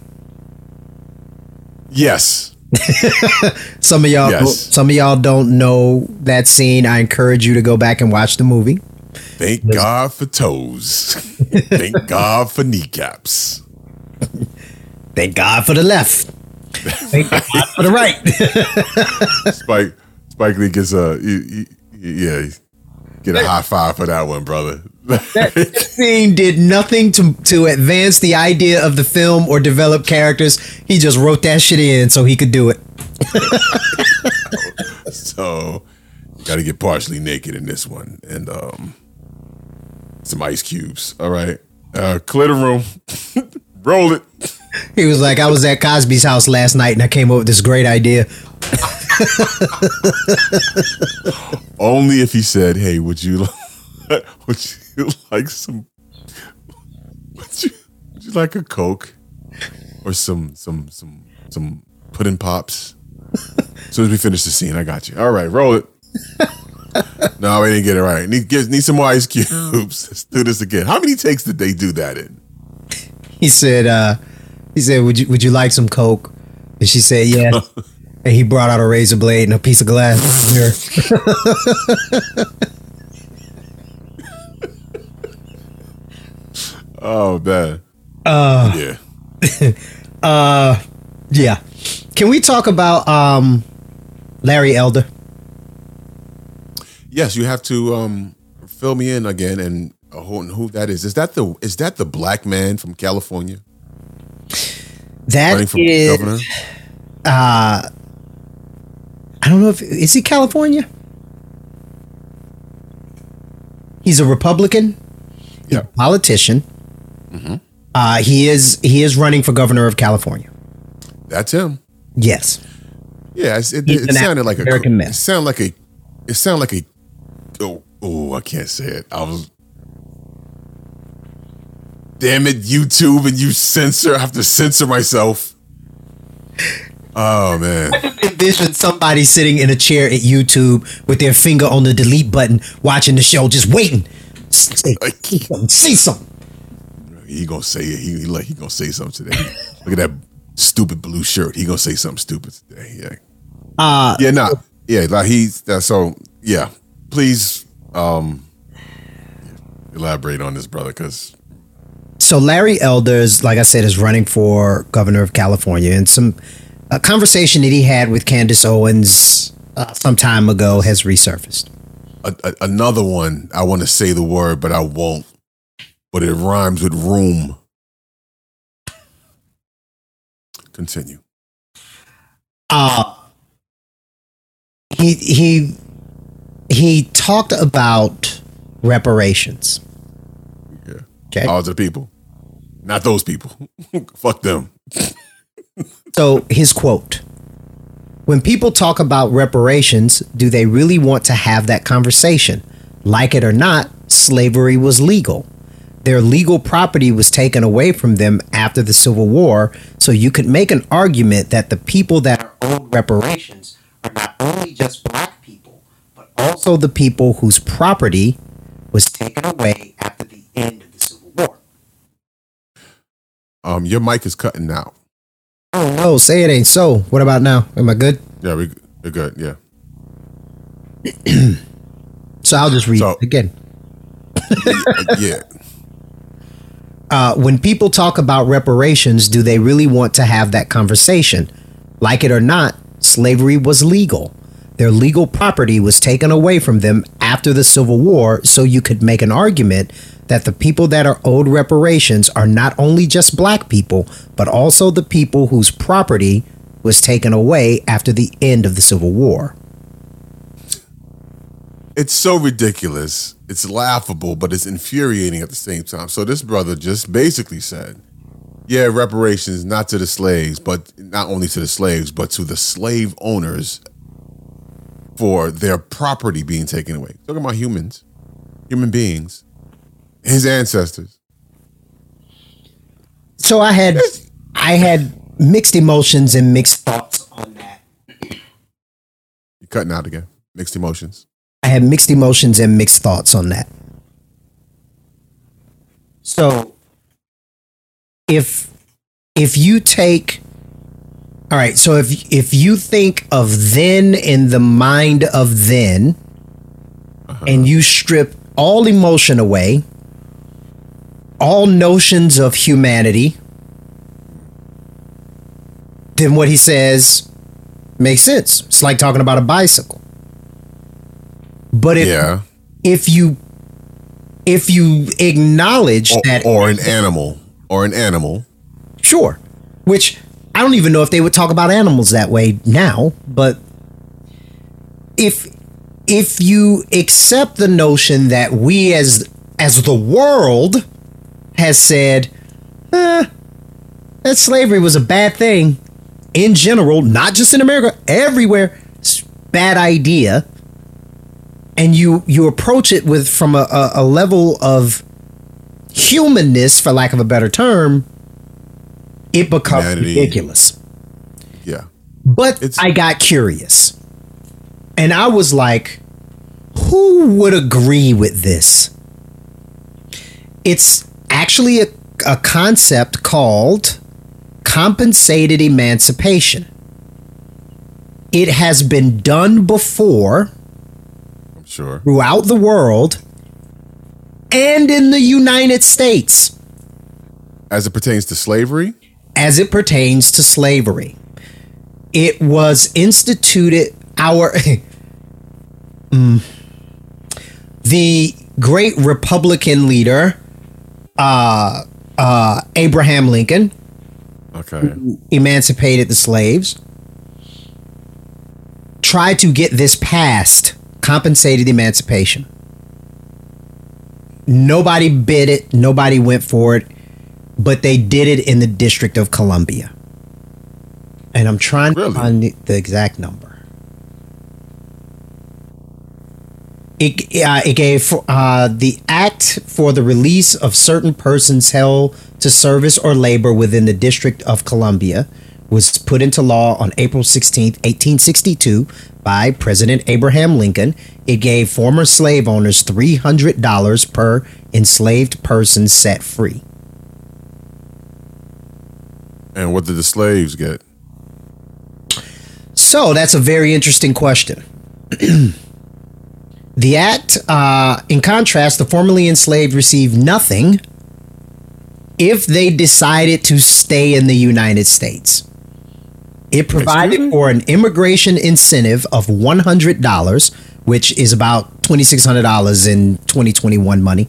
Yes. some of y'all yes. some of y'all don't know that scene. I encourage you to go back and watch the movie. Thank Listen. God for toes. Thank God for kneecaps. Thank God for the left. Thank God for the right. Spike Spike Lee gets a he, he, yeah, get a high five for that one, brother. That, that scene did nothing to to advance the idea of the film or develop characters. He just wrote that shit in so he could do it. So you gotta get partially naked in this one, and um some ice cubes. All right, uh clear the room. Roll it. He was like, I was at Cosby's house last night and I came up with this great idea. Only if he said, hey, would you would you like some would you, would you like a Coke or some some some some pudding pops? As soon as we finish the scene, I got you. All right, roll it. No, we didn't get it right. Need need some more ice cubes. Let's do this again. How many takes did they do that in? He said, uh, he said, would you would you like some Coke? And she said, yeah. And he brought out a razor blade and a piece of glass. Oh, man. Uh, yeah. uh, yeah. Can we talk about um, Larry Elder? Yes, you have to um, fill me in again and who that is. Is that the is that the black man from California? That is governor? Uh, I don't know if is he California? He's a Republican. Yeah. A politician. Mm-hmm. Uh, he is he is running for governor of California. That's him. Yes. Yeah, it, it, it sounded like a American myth. It sounded like a it sounded like a oh, oh I can't say it. I was Damn it, YouTube, and you censor. I have to censor myself. Oh, man. I can envision somebody sitting in a chair at YouTube with their finger on the delete button, watching the show, just waiting. Say, say something. He gonna say it. He, he like he gonna say something today. Look at that stupid blue shirt. He gonna say something stupid today. Yeah. Uh, yeah. No. Nah, yeah. Like he's uh, so. Yeah. Please um, elaborate on this, brother, because. So Larry Elder's, like I said, is running for governor of California, and some a conversation that he had with Candace Owens uh, some time ago has resurfaced. A, a, another one. I want to say the word, but I won't. But it rhymes with room. Continue. Uh, he he he talked about reparations. Okay. All the people, not those people. Fuck them. So his quote: when people talk about reparations, do they really want to have that conversation? Like it or not, slavery was legal. Their legal property was taken away from them after the Civil War. So you could make an argument that the people that are owed reparations are not only just black people, but also the people whose property was taken away after the end of Um, your mic is cutting out. Oh no! Say it ain't so. What about now? Am I good? Yeah, we we're good. Yeah. So I'll just read so, it again. Yeah. Uh, when people talk about reparations, do they really want to have that conversation? Like it or not, slavery was legal. Their legal property was taken away from them after the Civil War, so you could make an argument that the people that are owed reparations are not only just black people, but also the people whose property was taken away after the end of the Civil War. It's so ridiculous. It's laughable, but it's infuriating at the same time. So this brother just basically said, yeah, reparations, not to the slaves, but not only to the slaves, but to the slave owners for their property being taken away. Talking about humans, human beings, his ancestors. So I had, I had mixed emotions and mixed thoughts on that. You're cutting out again. Mixed emotions. I had mixed emotions and mixed thoughts on that. So if if you take, all right, so if if you think of then in the mind of then, uh-huh. and you strip all emotion away, all notions of humanity, then what he says makes sense. It's like talking about a bicycle. But if yeah. if you if you acknowledge or, that or an animal or an animal, sure, which I don't even know if they would talk about animals that way now. But if if you accept the notion that we as as the world has said eh, that slavery was a bad thing in general, not just in America, everywhere, it's a bad idea. And you, you approach it with from a, a, a level of humanness, for lack of a better term, it becomes Humanity. ridiculous. Yeah. But it's- I got curious. And I was like, who would agree with this? It's actually a, a concept called compensated emancipation. It has been done before. Sure. Throughout the world and in the United States. As it pertains to slavery? As it pertains to slavery. It was instituted our mm, the great Republican leader uh, uh, Abraham Lincoln, okay, who emancipated the slaves, tried to get this passed. Compensated emancipation. Nobody bid it. Nobody went for it. But they did it in the District of Columbia. And I'm trying really? to find the exact number. It, uh, it gave uh, the Act for the Release of Certain Persons Held to Service or Labor within the District of Columbia was put into law on April sixteenth, eighteen sixty-two by President Abraham Lincoln. It gave former slave owners three hundred dollars per enslaved person set free. And what did the slaves get? So that's a very interesting question. The act, uh, in contrast, the formerly enslaved received nothing if they decided to stay in the United States. It provided for an immigration incentive of one hundred dollars, which is about two thousand six hundred dollars in twenty twenty-one money,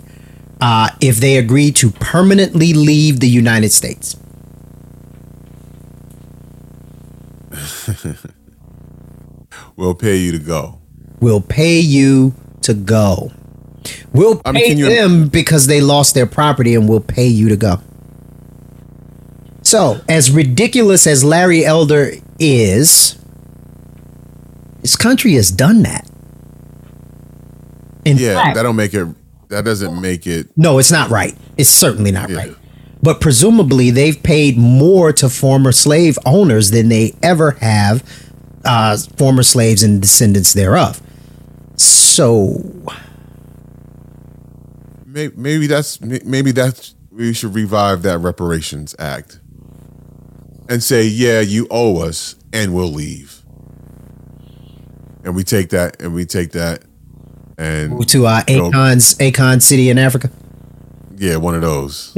uh, if they agree to permanently leave the United States. We'll pay you to go. We'll pay you to go. We'll pay I mean, you- them because they lost their property, and we'll pay you to go. So, as ridiculous as Larry Elder is, his country has done that. In yeah, fact, that don't make it. That doesn't make it. No, it's not right. It's certainly not yeah. right. But presumably, they've paid more to former slave owners than they ever have uh, former slaves and descendants thereof. So, maybe, maybe that's maybe that's we should revive that Reparations Act. And say, yeah, you owe us, and we'll leave. And we take that, and we take that, and to uh, Akon's you know, Akon City in Africa. Yeah, one of those.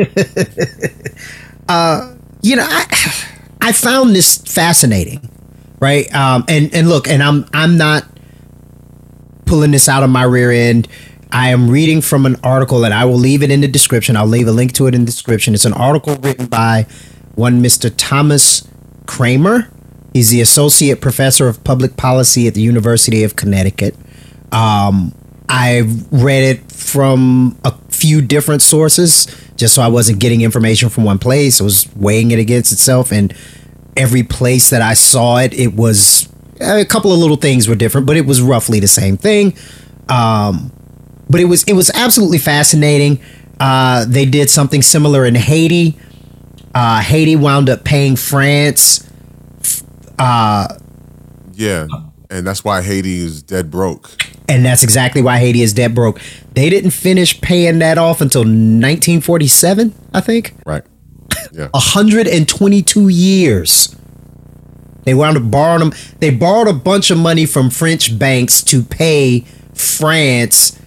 uh, you know, I I found this fascinating, right? Um, and and look, and I'm I'm not pulling this out of my rear end. I am reading from an article, and I will leave it in the description. I'll leave a link to it in the description. It's an article written by one Mister Thomas Kramer. He's the associate professor of public policy at the University of Connecticut. Um, I've read it from a few different sources, just so I wasn't getting information from one place. I was weighing it against itself, and every place that I saw it, it was a couple of little things were different, but it was roughly the same thing. Um, but it was it was absolutely fascinating. Uh, they did something similar in Haiti. Uh, Haiti wound up paying France. Uh, yeah, and that's why Haiti is dead broke. And that's exactly why Haiti is dead broke. They didn't finish paying that off until nineteen forty-seven, I think. Right. Yeah. one hundred twenty-two years. They wound up borrowing them. They borrowed a bunch of money from French banks to pay France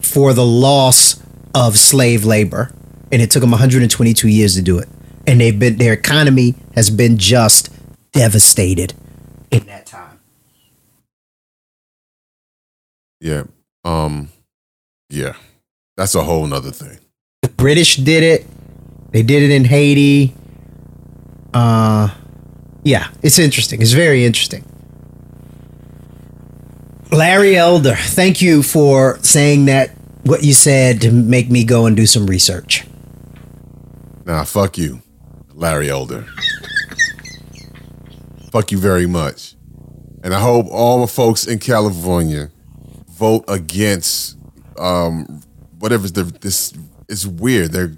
for the loss of slave labor. And it took them one hundred twenty-two years to do it. And they've been, their economy has been just devastated in that time. Yeah. Um, yeah. That's a whole nother thing. The British did it. They did it in Haiti. Uh, yeah, it's interesting. It's very interesting. Larry Elder, thank you for saying that, what you said, to make me go and do some research. Nah, fuck you, Larry Elder. Fuck you very much. And I hope all the folks in California vote against um, whatever the, this is weird. They're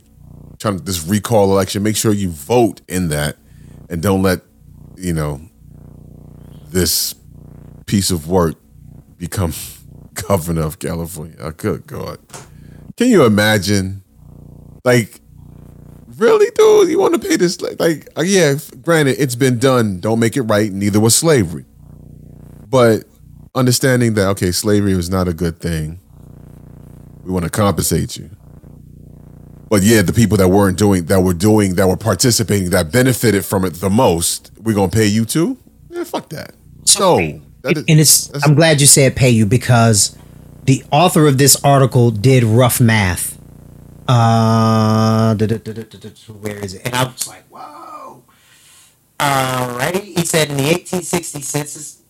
trying to this recall election. Make sure you vote in that and don't let, you know, this piece of work become governor of California. Oh, good God. Can you imagine? Like, really, dude? You want to pay this? Like, like, yeah, granted, it's been done. Don't make it right. Neither was slavery. But understanding that, okay, slavery was not a good thing. We want to compensate you. But yeah, the people that weren't doing, that were doing, that were participating, that benefited from it the most, we're going to pay you too? Yeah, fuck that. So, that is, and it's, I'm glad you said pay you, because the author of this article did rough math. Uh, da, da, da, da, da, da, where is it? And I was like, whoa. Alrighty. He said in the eighteen sixty census.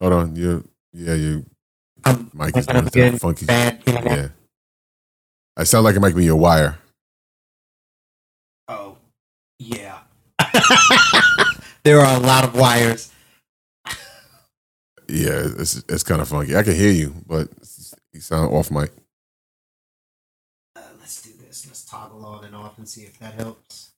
Hold on. You, yeah, you. Um, Mike is doing something funky. Bad, you know, yeah. I sound like it might be your wire. Oh, yeah. There are a lot of wires. Yeah, it's, it's kind of funky. I can hear you, but you sound off mic. Toggle on and off and see if that helps.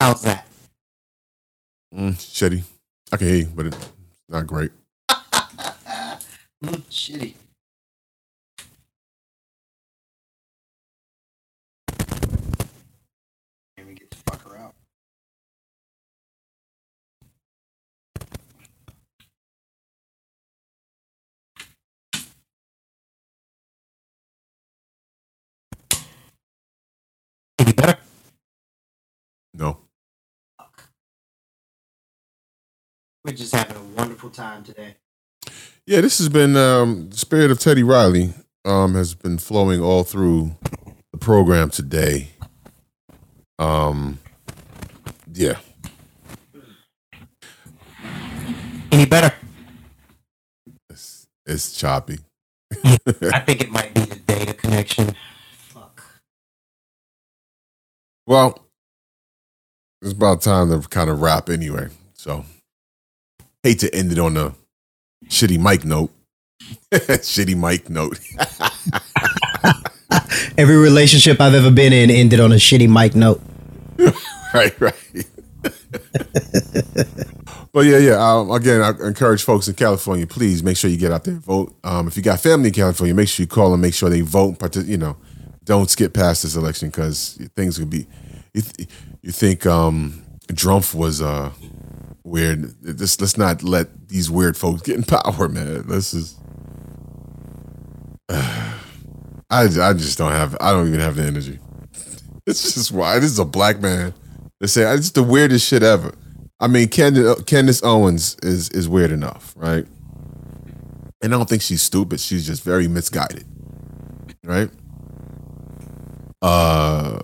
How's that? Mm, shitty. I can hear you, but it's not great. mm, shitty. Can we get the fucker out? No. We're just having a wonderful time today. Yeah, this has been um, the spirit of Teddy Riley um, has been flowing all through the program today. Um, yeah. Any better? It's, it's choppy. Yeah, I think it might be the data connection. Fuck. Well. It's about time to kind of wrap anyway. So, hate to end it on a shitty mic note. Shitty mic note. Every relationship I've ever been in ended on a shitty mic note. Right, right. But yeah, yeah. Um, again, I encourage folks in California, please make sure you get out there and vote. Um, if you got family in California, make sure you call and make sure they vote. Partic- you know, don't skip past this election because things could be. You, th- you think um, Drumpf was uh, weird? This, let's not let these weird folks get in power, man. This is. Uh, I I just don't have. I don't even have the energy. It's just why this is a black man to say it's the weirdest shit ever. I mean, Candace, Candace Owens is is weird enough, right? And I don't think she's stupid. She's just very misguided, right? Uh,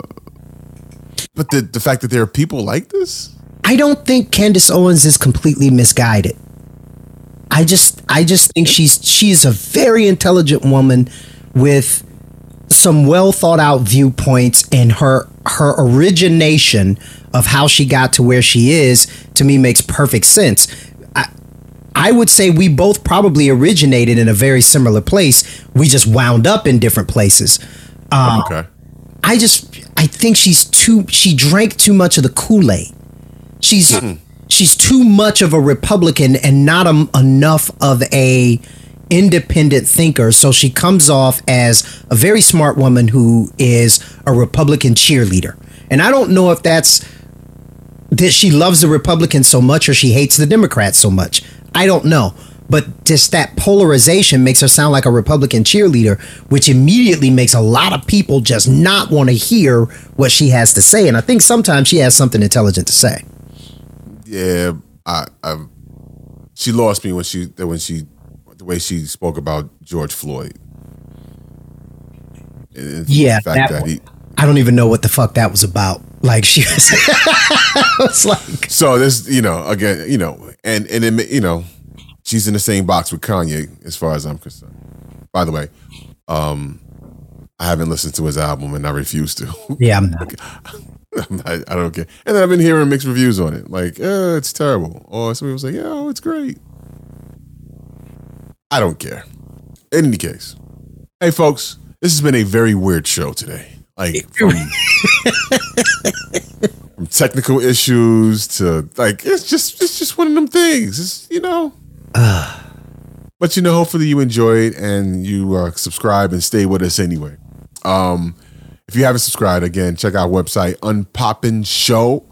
but the the fact that there are people like this, I don't think Candace Owens is completely misguided. I just I just think she's she's a very intelligent woman with some well thought out viewpoints, and her her origination of how she got to where she is, to me, makes perfect sense. I I would say we both probably originated in a very similar place. We just wound up in different places. Um, okay. I just I think she's too she drank too much of the Kool-Aid. She's mm-mm. She's too much of a Republican and not a, enough of a independent thinker. So she comes off as a very smart woman who is a Republican cheerleader. And I don't know if that's that she loves the Republicans so much or she hates the Democrats so much. I don't know. But just that polarization makes her sound like a Republican cheerleader, which immediately makes a lot of people just not want to hear what she has to say. And I think sometimes she has something intelligent to say. Yeah, I, I, she lost me when she when she the way she spoke about George Floyd. And yeah, the fact that that he, I don't even know what the fuck that was about. Like she was, I was like, so this, you know, again, you know, and and it, you know, she's in the same box with Kanye as far as I'm concerned. By the way, um, I haven't listened to his album and I refuse to. Yeah, I'm not. I don't care. And then I've been hearing mixed reviews on it. Like, eh, it's terrible. Or somebody was like, oh, it's great. I don't care. In any case. Hey, folks, this has been a very weird show today. Like, from, from technical issues to, like, it's just it's just one of them things. It's, you know. But, you know, hopefully you enjoy it and you uh, subscribe and stay with us anyway. Um. If you haven't subscribed, again, check our website, Unpoppin' Show.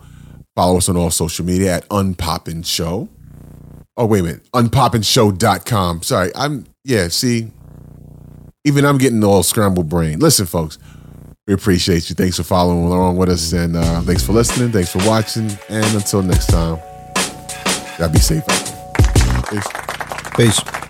Follow us on all social media at Unpoppin' Show. Oh, wait a minute. unpoppin show dot com. Sorry. I'm, yeah, see, even I'm getting all scrambled brain. Listen, folks, we appreciate you. Thanks for following along with us, and uh, thanks for listening. Thanks for watching. And until next time, y'all be safe out there. Peace. Peace.